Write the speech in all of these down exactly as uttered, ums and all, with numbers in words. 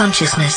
consciousness.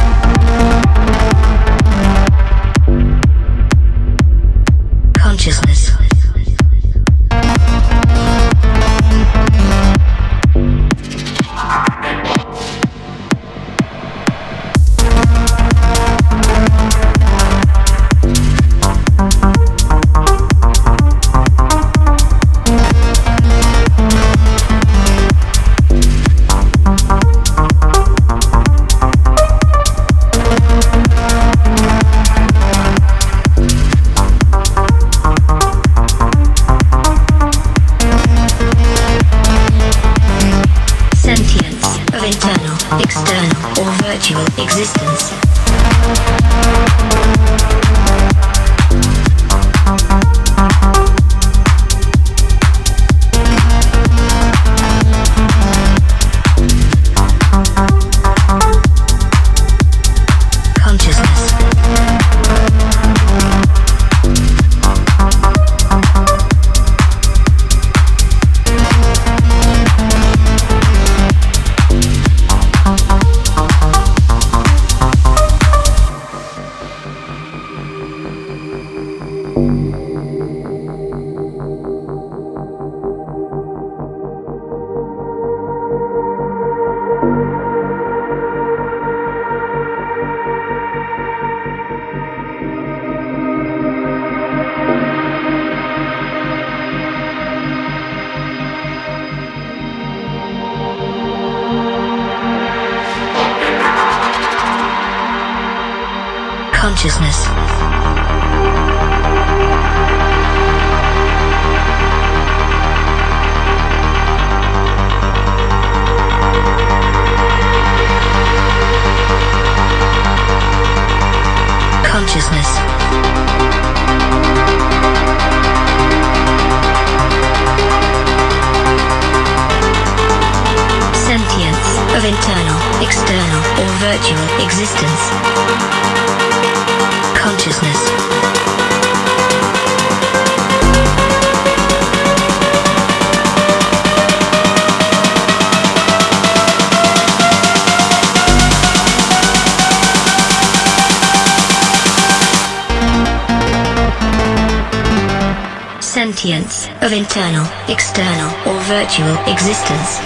Consciousness. Consciousness. Consciousness. Sentience of internal, external, or virtual existence. Consciousness. Sentience of internal, external, or virtual existence.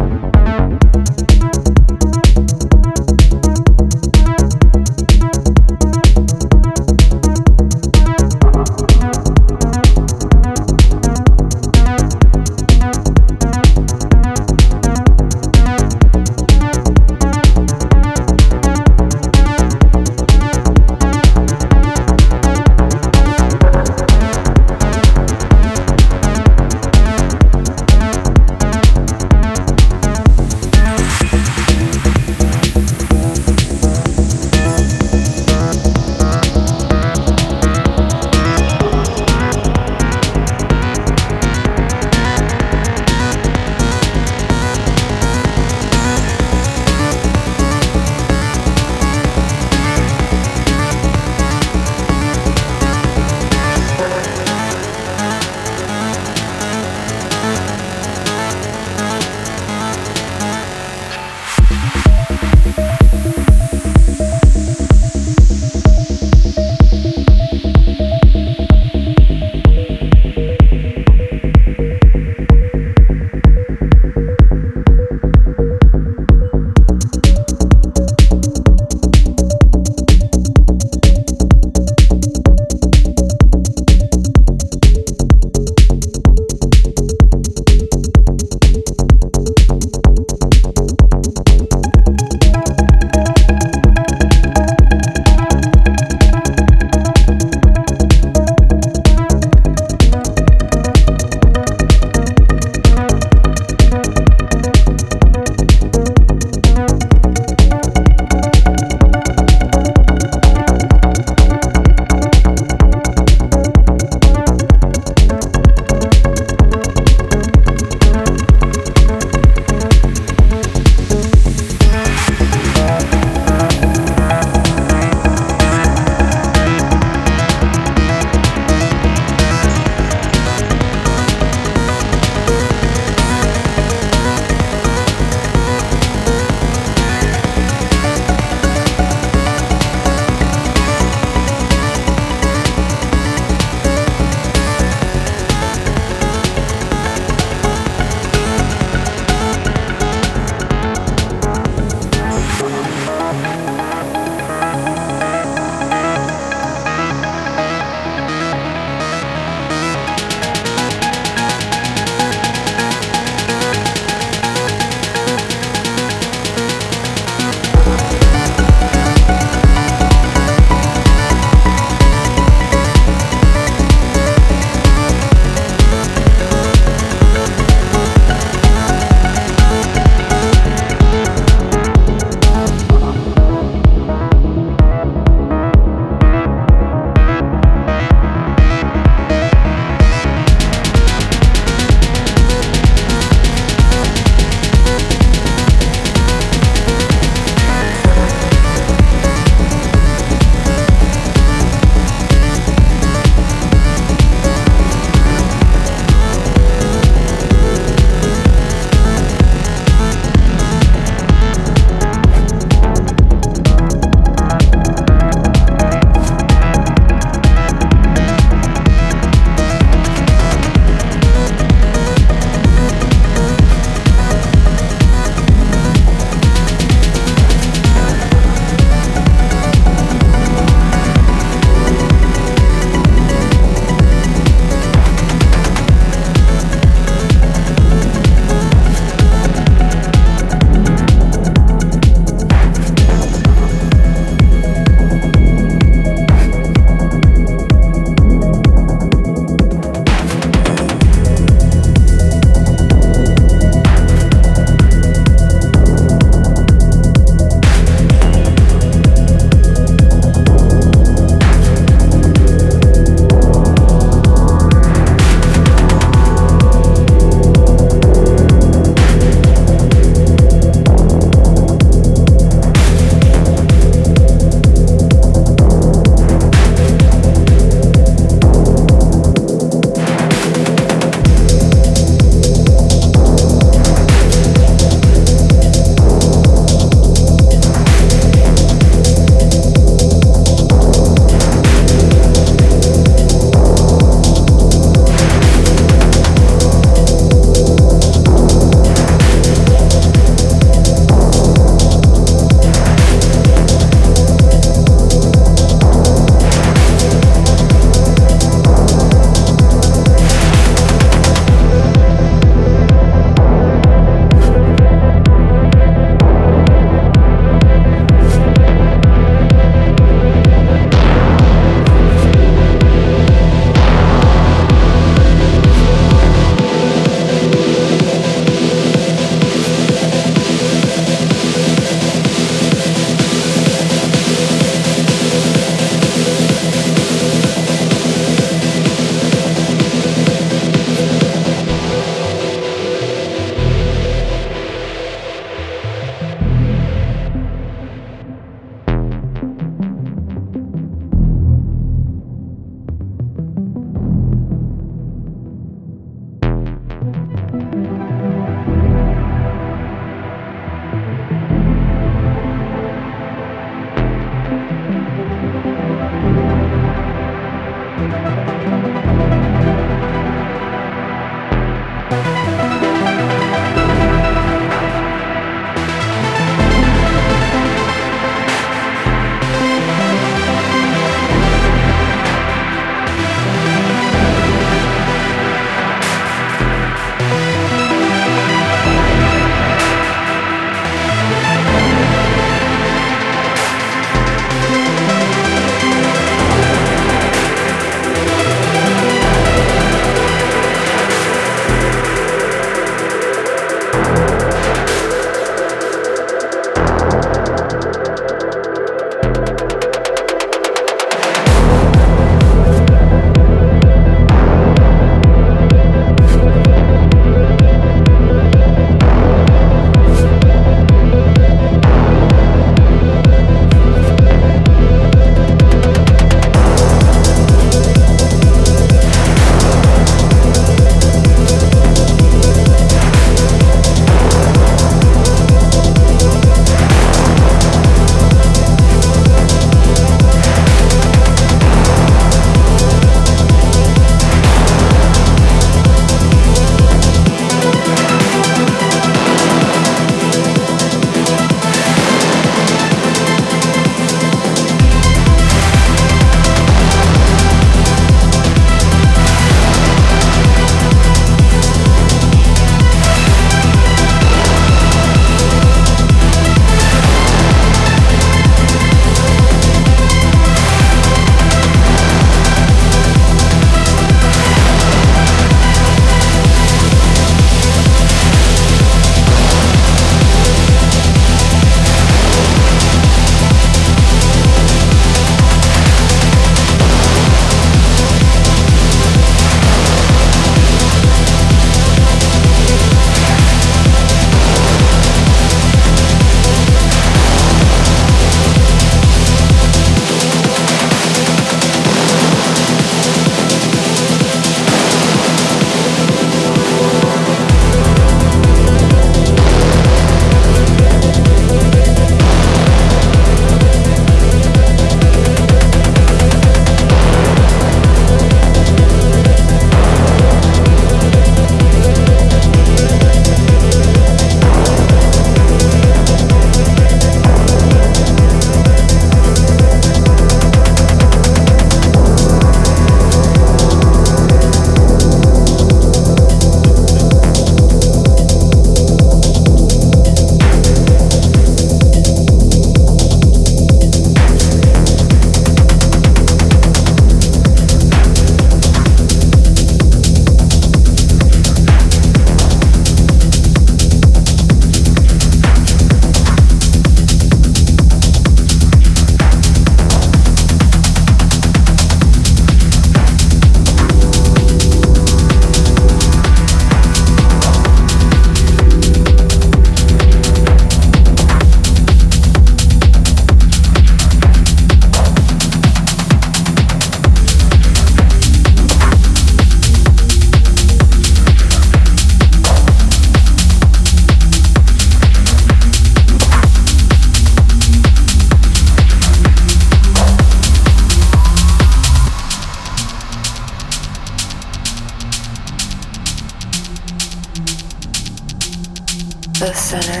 the center,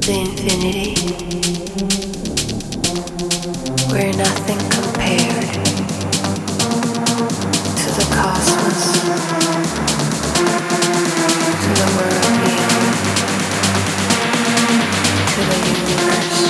the infinity, where nothing compared to the cosmos, to the world beyond, to the universe.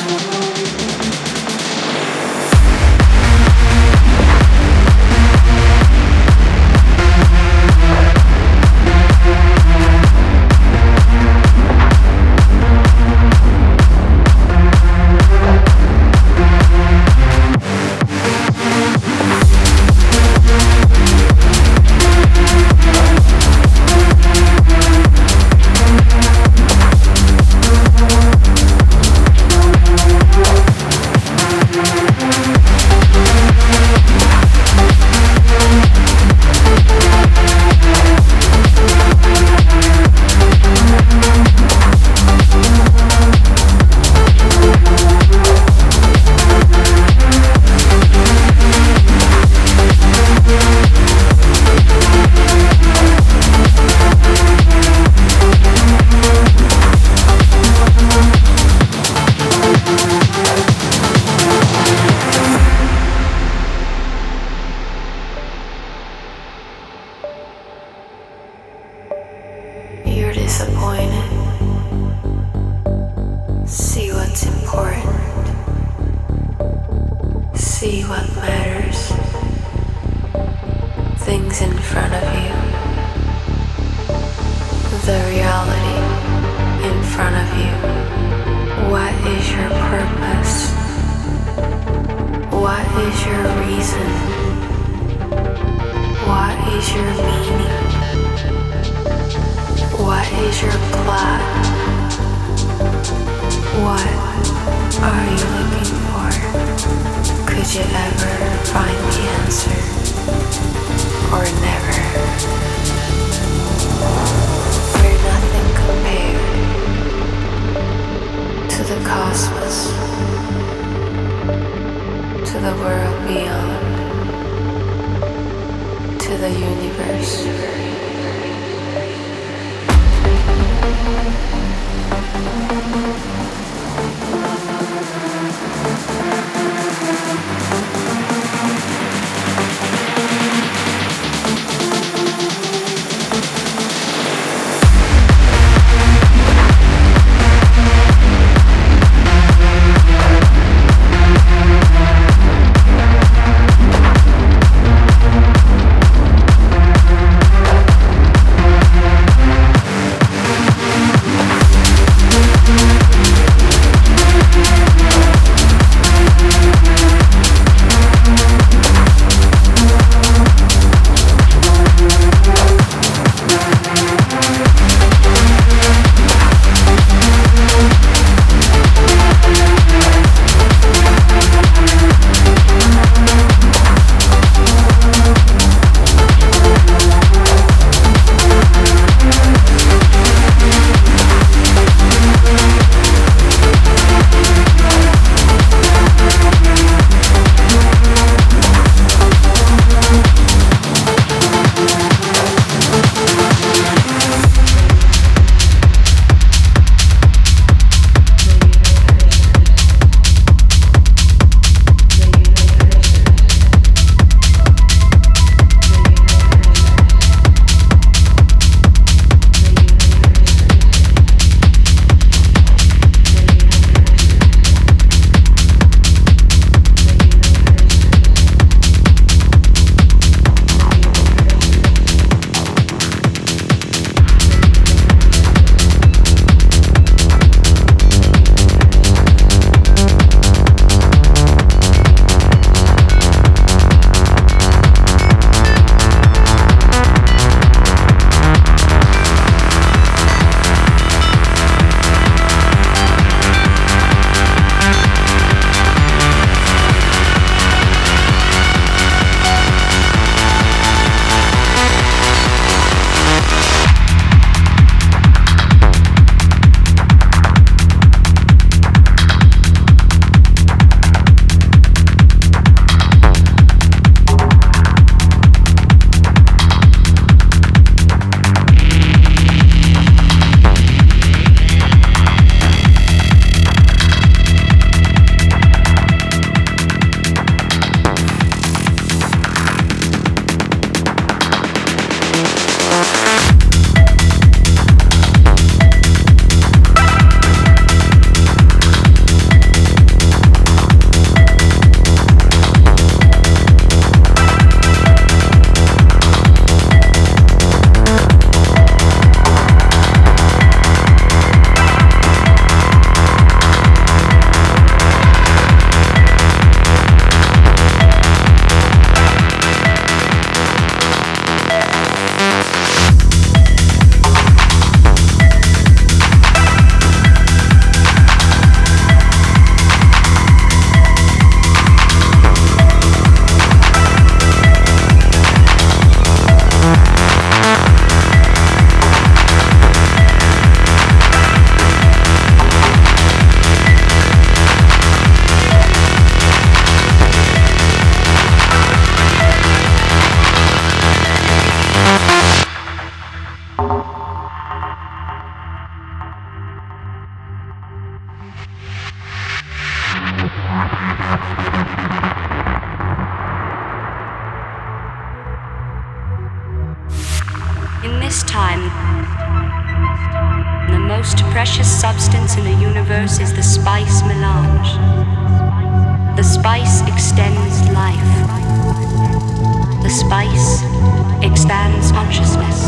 The universe. most precious substance in the universe is the spice melange. The spice extends life. The spice expands consciousness.